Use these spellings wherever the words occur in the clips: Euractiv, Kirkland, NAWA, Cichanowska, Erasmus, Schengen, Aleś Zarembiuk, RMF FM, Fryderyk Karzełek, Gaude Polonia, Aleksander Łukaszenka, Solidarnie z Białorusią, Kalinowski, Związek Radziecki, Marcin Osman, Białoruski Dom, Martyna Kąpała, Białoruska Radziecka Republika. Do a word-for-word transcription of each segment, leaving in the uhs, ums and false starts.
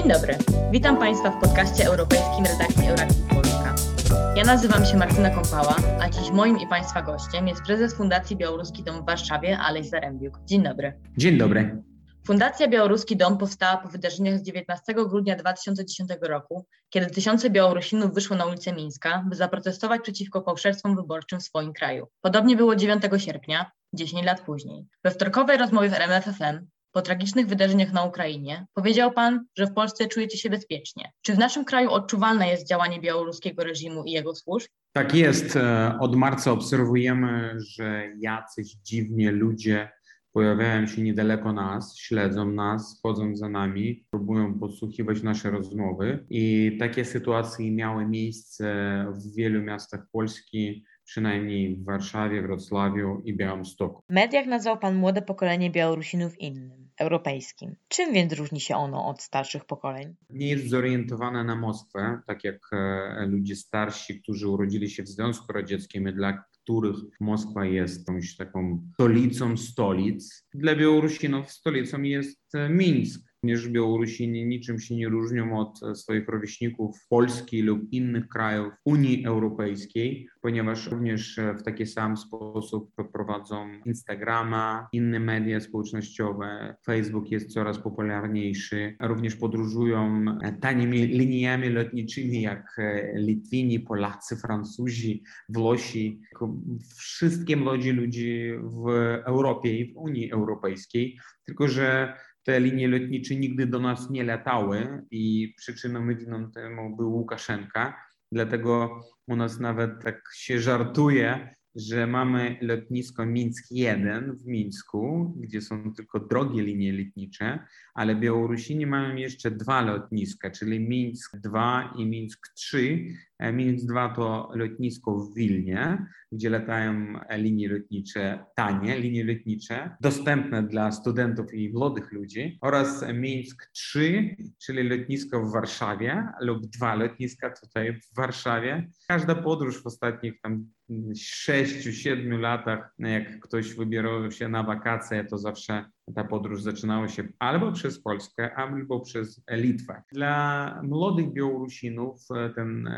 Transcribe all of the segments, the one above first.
Dzień dobry, witam Państwa w podcaście europejskim redakcji Euractiv Polska. Ja nazywam się Martyna Kąpała, a dziś moim i Państwa gościem jest prezes Fundacji Białoruski Dom w Warszawie, Aleś Zarembiuk. Dzień dobry. Dzień dobry. Fundacja Białoruski Dom powstała po wydarzeniach z dziewiętnastego grudnia dwa tysiące dziesiątego roku, kiedy tysiące Białorusinów wyszło na ulicę Mińska, by zaprotestować przeciwko fałszerstwom wyborczym w swoim kraju. Podobnie było dziewiątego sierpnia, dziesięć lat później. We wtorkowej rozmowie w R M F F M po tragicznych wydarzeniach na Ukrainie powiedział pan, że w Polsce czujecie się bezpiecznie. Czy w naszym kraju odczuwalne jest działanie białoruskiego reżimu i jego służb? Tak jest. Od marca obserwujemy, że jacyś dziwnie ludzie pojawiają się niedaleko nas, śledzą nas, chodzą za nami, próbują podsłuchiwać nasze rozmowy. I takie sytuacje miały miejsce w wielu miastach Polski, przynajmniej w Warszawie, Wrocławiu i Białymstoku. W mediach nazwał pan młode pokolenie Białorusinów innym, europejskim. Czym więc różni się ono od starszych pokoleń? Nie jest zorientowane na Moskwę, tak jak ludzie starsi, którzy urodzili się w Związku Radzieckim, dla których Moskwa jest jakąś taką stolicą stolic. Dla Białorusinów stolicą jest Mińsk. Również Białorusini niczym się nie różnią od swoich rówieśników Polski lub innych krajów Unii Europejskiej, ponieważ również w taki sam sposób prowadzą Instagrama, inne media społecznościowe, Facebook jest coraz popularniejszy, również podróżują tanimi liniami lotniczymi jak Litwini, Polacy, Francuzi, Włosi, wszystkie młodzi ludzie w Europie i w Unii Europejskiej, tylko że te linie lotnicze nigdy do nas nie latały i przyczyną jedyną temu był Łukaszenka. Dlatego u nas nawet tak się żartuje, że mamy lotnisko Mińsk jeden w Mińsku, gdzie są tylko drogie linie lotnicze, ale Białorusini mają jeszcze dwa lotniska, czyli Mińsk dwa i Mińsk trzy. Mińsk dwa to lotnisko w Wilnie, gdzie latają linie lotnicze tanie, linie lotnicze dostępne dla studentów i młodych ludzi, oraz Mińsk trzy, czyli lotnisko w Warszawie lub dwa lotniska tutaj w Warszawie. Każda podróż w ostatnich tam sześciu, siedmiu latach, jak ktoś wybierał się na wakacje, to zawsze ta podróż zaczynała się albo przez Polskę, albo przez Litwę. Dla młodych Białorusinów ten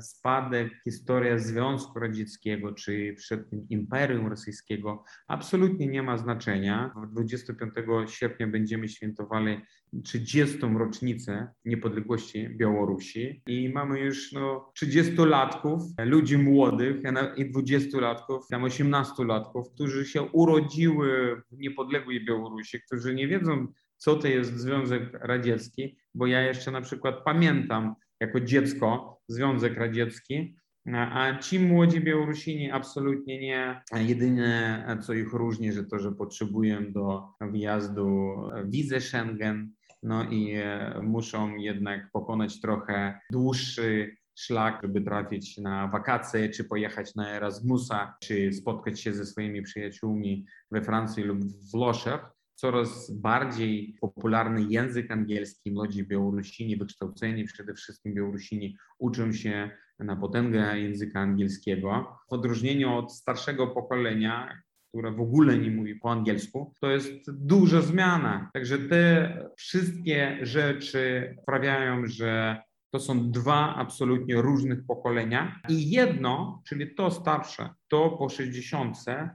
spadek, historia Związku Radzieckiego czy przed tym Imperium Rosyjskiego absolutnie nie ma znaczenia. dwudziestego piątego sierpnia będziemy świętowali trzydziestą rocznicę niepodległości Białorusi i mamy już no, trzydziestolatków, ludzi młodych i dwudziestolatków, tam osiemnastolatków, którzy się urodziły w niepodległej Białorusi, którzy nie wiedzą, co to jest Związek Radziecki, bo ja jeszcze na przykład pamiętam jako dziecko Związek Radziecki, a ci młodzi Białorusini absolutnie nie. Jedyne, co ich różni, że to, że potrzebują do wjazdu wizy Schengen, no i muszą jednak pokonać trochę dłuższy szlak, żeby trafić na wakacje, czy pojechać na Erasmusa, czy spotkać się ze swoimi przyjaciółmi we Francji lub w Włoszech. Coraz bardziej popularny język angielski. Młodzi Białorusini, wykształceni przede wszystkim Białorusini, uczą się na potęgę języka angielskiego. W odróżnieniu od starszego pokolenia, która w ogóle nie mówi po angielsku, to jest duża zmiana. Także te wszystkie rzeczy sprawiają, że to są dwa absolutnie różnych pokolenia i jedno, czyli to starsze, to po sześćdziesiątce,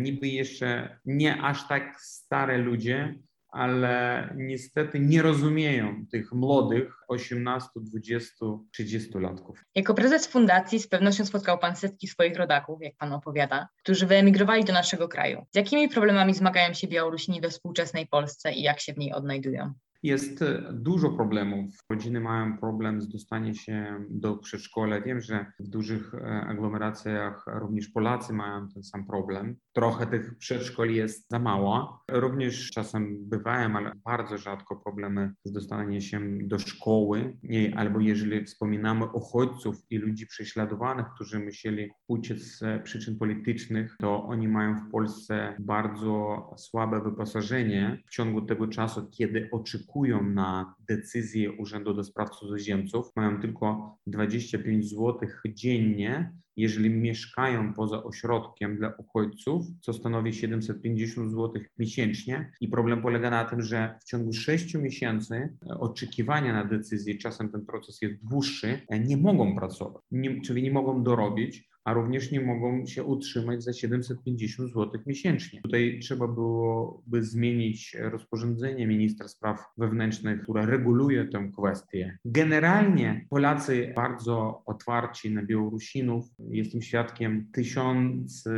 niby jeszcze nie aż tak stare ludzie, ale niestety nie rozumieją tych młodych osiemnastu, dwudziestu, trzydziestolatków. Jako prezes fundacji z pewnością spotkał pan setki swoich rodaków, jak pan opowiada, którzy wyemigrowali do naszego kraju. Z jakimi problemami zmagają się Białorusini we współczesnej Polsce i jak się w niej odnajdują? Jest dużo problemów. Rodziny mają problem z dostaniem się do przedszkola. Wiem, że w dużych aglomeracjach również Polacy mają ten sam problem. Trochę tych przedszkoli jest za mało. Również czasem bywają, ale bardzo rzadko problemy z dostaniem się do szkoły. Nie, albo jeżeli wspominamy o uchodźców i ludzi prześladowanych, którzy musieli uciec z przyczyn politycznych, to oni mają w Polsce bardzo słabe wyposażenie w ciągu tego czasu, kiedy oczekują oczekują na decyzję Urzędu do Spraw Cudzoziemców. Mają tylko dwadzieścia pięć złotych dziennie, jeżeli mieszkają poza ośrodkiem dla uchodźców, co stanowi siedemset pięćdziesiąt złotych miesięcznie. I problem polega na tym, że w ciągu sześciu miesięcy oczekiwania na decyzję, czasem ten proces jest dłuższy, nie mogą pracować, nie, czyli nie mogą dorobić, a również nie mogą się utrzymać za siedemset pięćdziesiąt złotych miesięcznie. Tutaj trzeba byłoby zmienić rozporządzenie ministra spraw wewnętrznych, które reguluje tę kwestię. Generalnie Polacy bardzo otwarci na Białorusinów. Jestem świadkiem tysięcy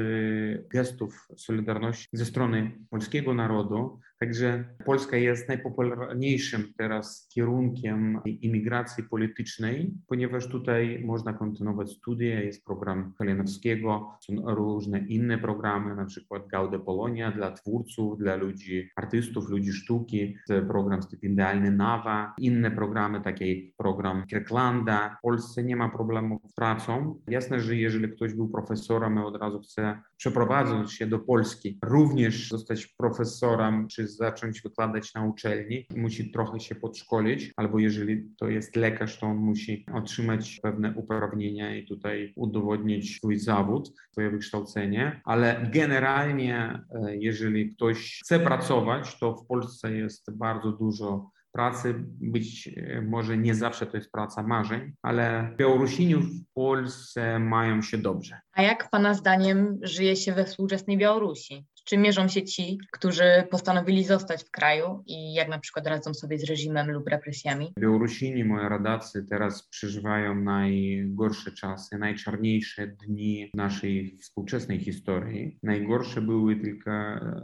gestów solidarności ze strony polskiego narodu. Także Polska jest najpopularniejszym teraz kierunkiem imigracji politycznej, ponieważ tutaj można kontynuować studia, jest program Kalinowskiego, są różne inne programy, na przykład Gaude Polonia dla twórców, dla ludzi, artystów, ludzi sztuki, program stypendialny NAWA, inne programy, takie jak program Kirklanda. W Polsce nie ma problemu z pracą. Jasne, że jeżeli ktoś był profesorem, od razu chce, przeprowadząc się do Polski, również zostać profesorem czy zacząć wykładać na uczelni, musi trochę się podszkolić, albo jeżeli to jest lekarz, to on musi otrzymać pewne uprawnienia i tutaj udowodnić swój zawód, swoje wykształcenie, ale generalnie jeżeli ktoś chce pracować, to w Polsce jest bardzo dużo pracy, być może nie zawsze to jest praca marzeń, ale Białorusini w Polsce mają się dobrze. A jak Pana zdaniem żyje się we współczesnej Białorusi? Czy mierzą się ci, którzy postanowili zostać w kraju i jak na przykład radzą sobie z reżimem lub represjami? Białorusini, moi rodacy, teraz przeżywają najgorsze czasy, najczarniejsze dni naszej współczesnej historii. Najgorsze były tylko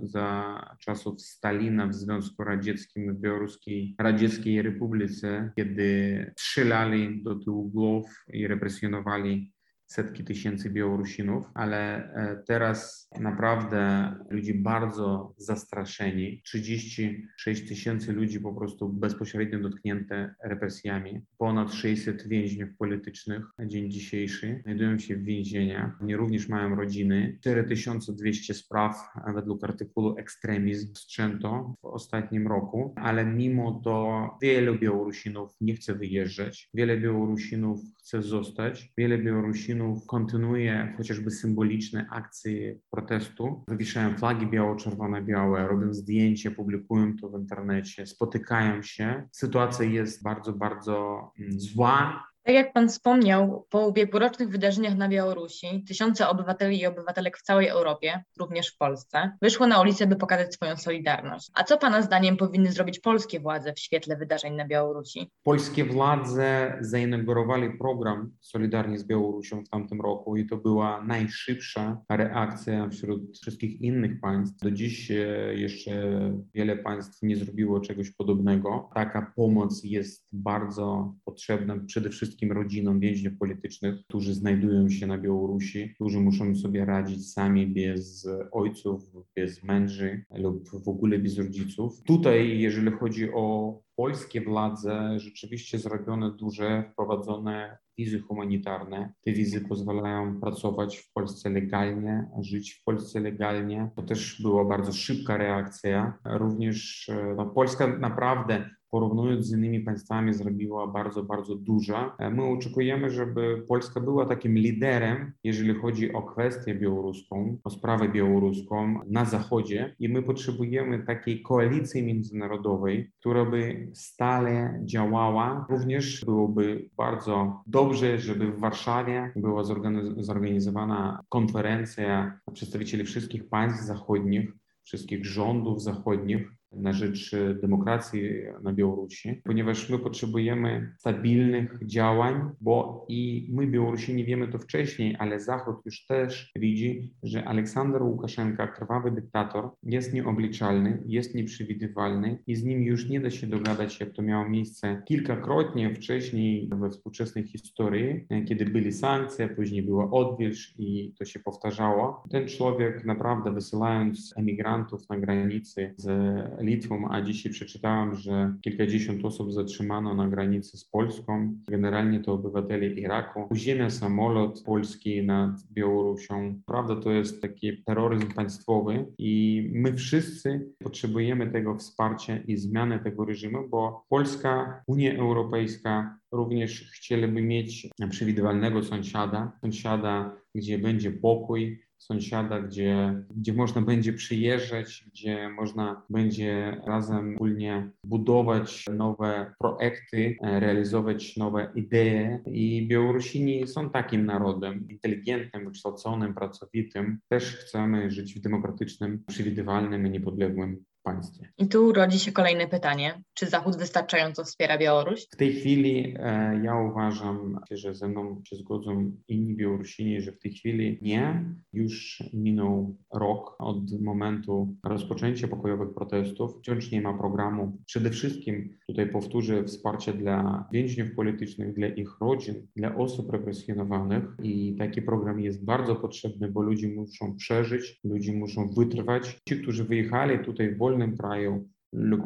za czasów Stalina w Związku Radzieckim, w Białoruskiej Radzieckiej Republice, kiedy strzelali do tyłu głów i represjonowali setki tysięcy Białorusinów, ale teraz naprawdę ludzie bardzo zastraszeni. trzydzieści sześć tysięcy ludzi po prostu bezpośrednio dotknięte represjami. Ponad sześćset więźniów politycznych na dzień dzisiejszy znajdują się w więzieniach. Oni również mają rodziny. cztery tysiące dwieście spraw według artykułu ekstremizm wszczęto w ostatnim roku, ale mimo to wielu Białorusinów nie chce wyjeżdżać. Wiele Białorusinów chce zostać. Wiele Białorusinów kontynuuje chociażby symboliczne akcje protestu. Wywieszają flagi biało-czerwono-białe, robią zdjęcia, publikują to w internecie, spotykają się. Sytuacja jest bardzo, bardzo zła. Tak jak Pan wspomniał, po ubiegłorocznych wydarzeniach na Białorusi tysiące obywateli i obywatelek w całej Europie, również w Polsce, wyszło na ulicę, by pokazać swoją solidarność. A co Pana zdaniem powinny zrobić polskie władze w świetle wydarzeń na Białorusi? Polskie władze zainaugurowali program Solidarnie z Białorusią w tamtym roku i to była najszybsza reakcja wśród wszystkich innych państw. Do dziś jeszcze wiele państw nie zrobiło czegoś podobnego. Taka pomoc jest bardzo potrzebna przede wszystkim rodzinom więźniów politycznych, którzy znajdują się na Białorusi, którzy muszą sobie radzić sami bez ojców, bez męży lub w ogóle bez rodziców. Tutaj, jeżeli chodzi o polskie władze, rzeczywiście zrobione duże, wprowadzone wizy humanitarne. Te wizy pozwalają pracować w Polsce legalnie, żyć w Polsce legalnie. To też była bardzo szybka reakcja. Również no, Polska naprawdę, porównując z innymi państwami, zrobiła bardzo, bardzo dużo. My oczekujemy, żeby Polska była takim liderem, jeżeli chodzi o kwestię białoruską, o sprawę białoruską na Zachodzie i my potrzebujemy takiej koalicji międzynarodowej, która by stale działała. Również byłoby bardzo dobrze, żeby w Warszawie była zorganiz- zorganizowana konferencja przedstawicieli wszystkich państw zachodnich, wszystkich rządów zachodnich, na rzecz demokracji na Białorusi, ponieważ my potrzebujemy stabilnych działań, bo i my, Białorusini, wiemy to wcześniej, ale Zachód już też widzi, że Aleksander Łukaszenka, krwawy dyktator, jest nieobliczalny, jest nieprzewidywalny i z nim już nie da się dogadać, jak to miało miejsce kilkakrotnie wcześniej we współczesnej historii, kiedy były sankcje, później była odwilż i to się powtarzało. Ten człowiek naprawdę, wysyłając emigrantów na granicy z Litwą, a dzisiaj przeczytałem, że kilkadziesiąt osób zatrzymano na granicy z Polską. Generalnie to obywatele Iraku. Uziemia samolot polski nad Białorusią. Prawda, to jest taki terroryzm państwowy i my wszyscy potrzebujemy tego wsparcia i zmiany tego reżimu, bo Polska, Unia Europejska również chcieliby mieć przewidywalnego sąsiada, sąsiada, gdzie będzie pokój, sąsiada, gdzie, gdzie można będzie przyjeżdżać, gdzie można będzie razem wspólnie budować nowe projekty, realizować nowe idee. I Białorusini są takim narodem, inteligentnym, wykształconym, pracowitym. Też chcemy żyć w demokratycznym, przewidywalnym i niepodległym państwie. I tu rodzi się kolejne pytanie. Czy Zachód wystarczająco wspiera Białoruś? W tej chwili e, ja uważam, że ze mną się zgodzą inni Białorusini, że w tej chwili nie. Już minął rok od momentu rozpoczęcia pokojowych protestów. Wciąż nie ma programu. Przede wszystkim tutaj powtórzę wsparcie dla więźniów politycznych, dla ich rodzin, dla osób represjonowanych. I taki program jest bardzo potrzebny, bo ludzie muszą przeżyć, ludzie muszą wytrwać. Ci, którzy wyjechali tutaj w wolę, w innym kraju lub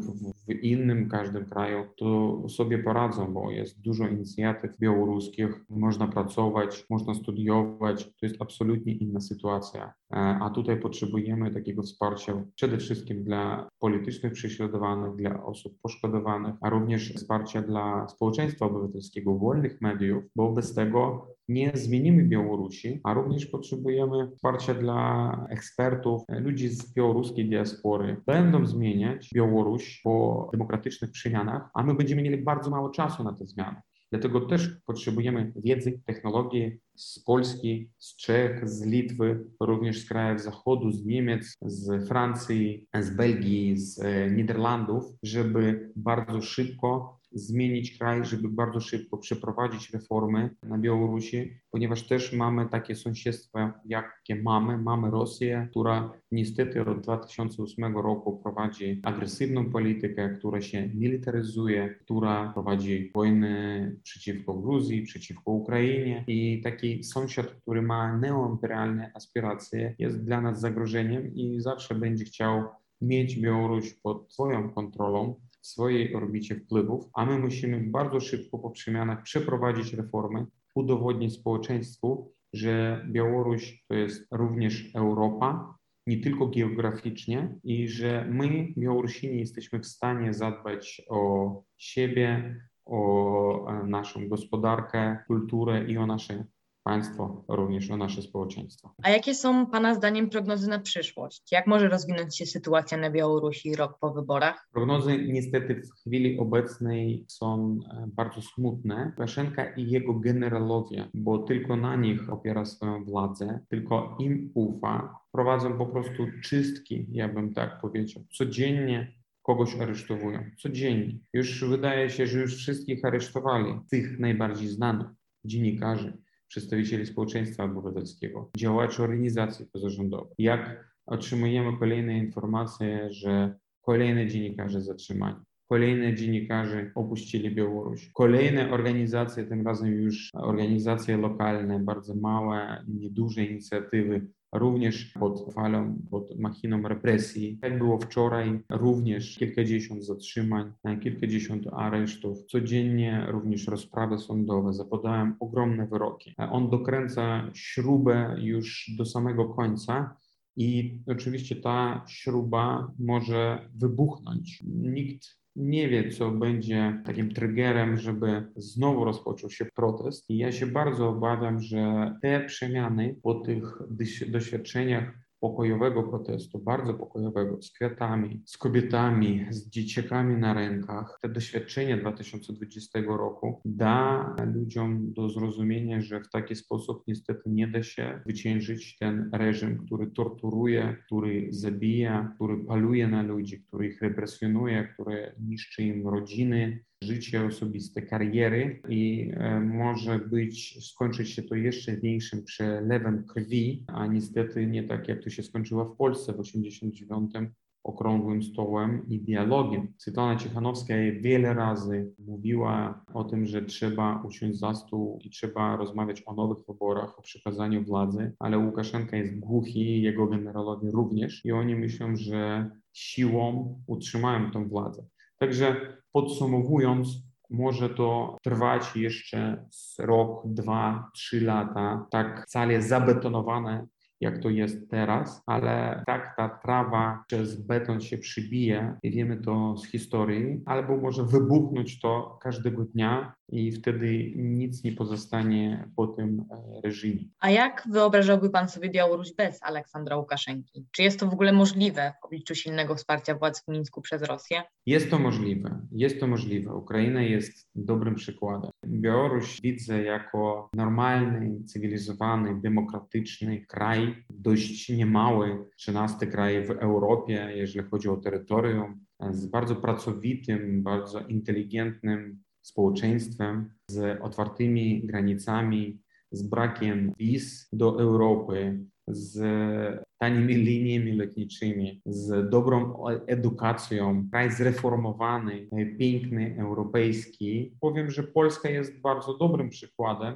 w innym każdym kraju, to sobie poradzą, bo jest dużo inicjatyw białoruskich, można pracować, można studiować, to jest absolutnie inna sytuacja. A tutaj potrzebujemy takiego wsparcia przede wszystkim dla politycznych prześladowanych, dla osób poszkodowanych, a również wsparcia dla społeczeństwa obywatelskiego, wolnych mediów, bo bez tego nie zmienimy Białorusi, a również potrzebujemy wsparcia dla ekspertów, ludzi z białoruskiej diaspory. Będą zmieniać Białoruś po demokratycznych przemianach, a my będziemy mieli bardzo mało czasu na te zmiany. Dlatego też potrzebujemy wiedzy, technologii z Polski, z Czech, z Litwy, również z krajów zachodu, z Niemiec, z Francji, z Belgii, z Niderlandów, żeby bardzo szybko zmienić kraj, żeby bardzo szybko przeprowadzić reformy na Białorusi, ponieważ też mamy takie sąsiedztwo, jakie mamy. Mamy Rosję, która niestety od dwa tysiące ósmego roku prowadzi agresywną politykę, która się militaryzuje, która prowadzi wojny przeciwko Gruzji, przeciwko Ukrainie i taki sąsiad, który ma neoimperialne aspiracje, jest dla nas zagrożeniem i zawsze będzie chciał mieć Białoruś pod swoją kontrolą, w swojej orbicie wpływów, a my musimy bardzo szybko po przemianach przeprowadzić reformy, udowodnić społeczeństwu, że Białoruś to jest również Europa, nie tylko geograficznie i że my, Białorusini, jesteśmy w stanie zadbać o siebie, o naszą gospodarkę, kulturę i o nasze państwo, również o nasze społeczeństwo. A jakie są Pana zdaniem prognozy na przyszłość? Jak może rozwinąć się sytuacja na Białorusi rok po wyborach? Prognozy niestety w chwili obecnej są bardzo smutne. Łukaszenka i jego generalowie, bo tylko na nich opiera swoją władzę, tylko im ufa, prowadzą po prostu czystki, ja bym tak powiedział, codziennie. Kogoś aresztowują, codziennie. Już wydaje się, że już wszystkich aresztowali, tych najbardziej znanych dziennikarzy, przedstawicieli społeczeństwa obywatelskiego, działaczy organizacji pozarządowych. Jak otrzymujemy kolejne informacje, że kolejne dziennikarze zatrzymani, kolejne dziennikarze opuścili Białoruś, kolejne organizacje, tym razem już organizacje lokalne, bardzo małe, nieduże inicjatywy, również pod falą, pod machiną represji. Tak było wczoraj, również kilkadziesiąt zatrzymań, kilkadziesiąt aresztów. Codziennie również rozprawy sądowe, zapadają ogromne wyroki. On dokręca śrubę już do samego końca i oczywiście ta śruba może wybuchnąć. Nikt nie wie, co będzie takim triggerem, żeby znowu rozpoczął się protest. I ja się bardzo obawiam, że te przemiany po tych doświadczeniach pokojowego protestu, bardzo pokojowego, z kwiatami, z kobietami, z dzieciakami na rękach, te doświadczenie dwa tysiące dwudziestego roku da ludziom do zrozumienia, że w taki sposób niestety nie da się wyciężyć ten reżim, który torturuje, który zabija, który paluje na ludzi, który ich represjonuje, który niszczy im rodziny, życie osobiste, kariery i e, może być, skończyć się to jeszcze większym przelewem krwi, a niestety nie tak, jak to się skończyło w Polsce w osiemdziesiątym dziewiątym okrągłym stołem i dialogiem. Svetlana Cichanowska wiele razy mówiła o tym, że trzeba usiąść za stół i trzeba rozmawiać o nowych wyborach, o przekazaniu władzy, ale Łukaszenka jest głuchi, jego generałowie również i oni myślą, że siłą utrzymają tę władzę. Także podsumowując, może to trwać jeszcze rok, dwa, trzy lata, tak wcale zabetonowane, jak to jest teraz, ale tak ta trawa przez beton się przybije i wiemy to z historii, albo może wybuchnąć to każdego dnia i wtedy nic nie pozostanie po tym reżimie. A jak wyobrażałby Pan sobie Białoruś bez Aleksandra Łukaszenki? Czy jest to w ogóle możliwe w obliczu silnego wsparcia władz w Mińsku przez Rosję? Jest to możliwe, jest to możliwe. Ukraina jest dobrym przykładem. Białoruś widzę jako normalny, cywilizowany, demokratyczny kraj, dość niemały, trzynasty kraj w Europie, jeżeli chodzi o terytorium, z bardzo pracowitym, bardzo inteligentnym społeczeństwem, z otwartymi granicami, z brakiem wiz do Europy, z tanimi liniami lotniczymi, z dobrą edukacją, kraj zreformowany, piękny, europejski. Powiem, że Polska jest bardzo dobrym przykładem,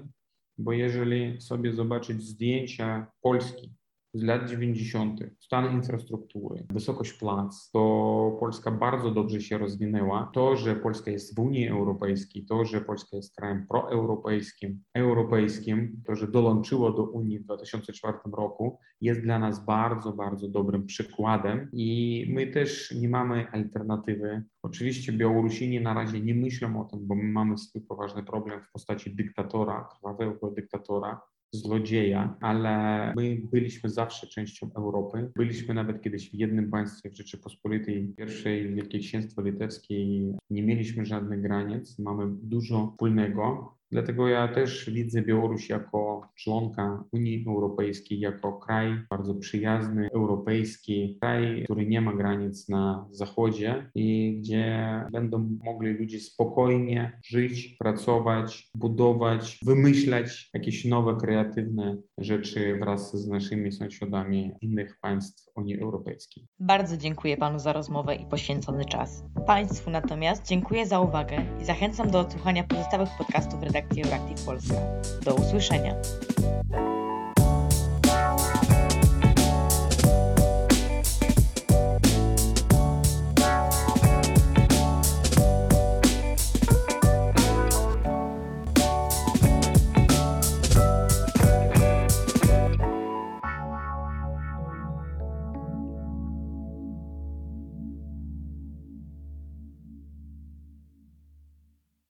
bo jeżeli sobie zobaczyć zdjęcia Polski z lat dziewięćdziesiątych, stan infrastruktury, wysokość plac, to Polska bardzo dobrze się rozwinęła. To, że Polska jest w Unii Europejskiej, to, że Polska jest krajem proeuropejskim, europejskim, to, że dołączyło do Unii w dwa tysiące czwartym roku, jest dla nas bardzo, bardzo dobrym przykładem i my też nie mamy alternatywy. Oczywiście Białorusini na razie nie myślą o tym, bo my mamy swój poważny problem w postaci dyktatora, krwawego dyktatora, złodzieja, ale my byliśmy zawsze częścią Europy. Byliśmy nawet kiedyś w jednym państwie w Rzeczypospolitej pierwszej, Wielkie Księstwo Litewskie i nie mieliśmy żadnych granic. Mamy dużo wspólnego. Dlatego ja też widzę Białoruś jako członka Unii Europejskiej, jako kraj bardzo przyjazny, europejski, kraj, który nie ma granic na zachodzie i gdzie będą mogli ludzie spokojnie żyć, pracować, budować, wymyślać jakieś nowe, kreatywne rzeczy wraz z naszymi sąsiadami innych państw Unii Europejskiej. Bardzo dziękuję Panu za rozmowę i poświęcony czas. Państwu natomiast dziękuję za uwagę i zachęcam do odsłuchania pozostałych podcastów redakcji. Akcji Polska. Do usłyszenia.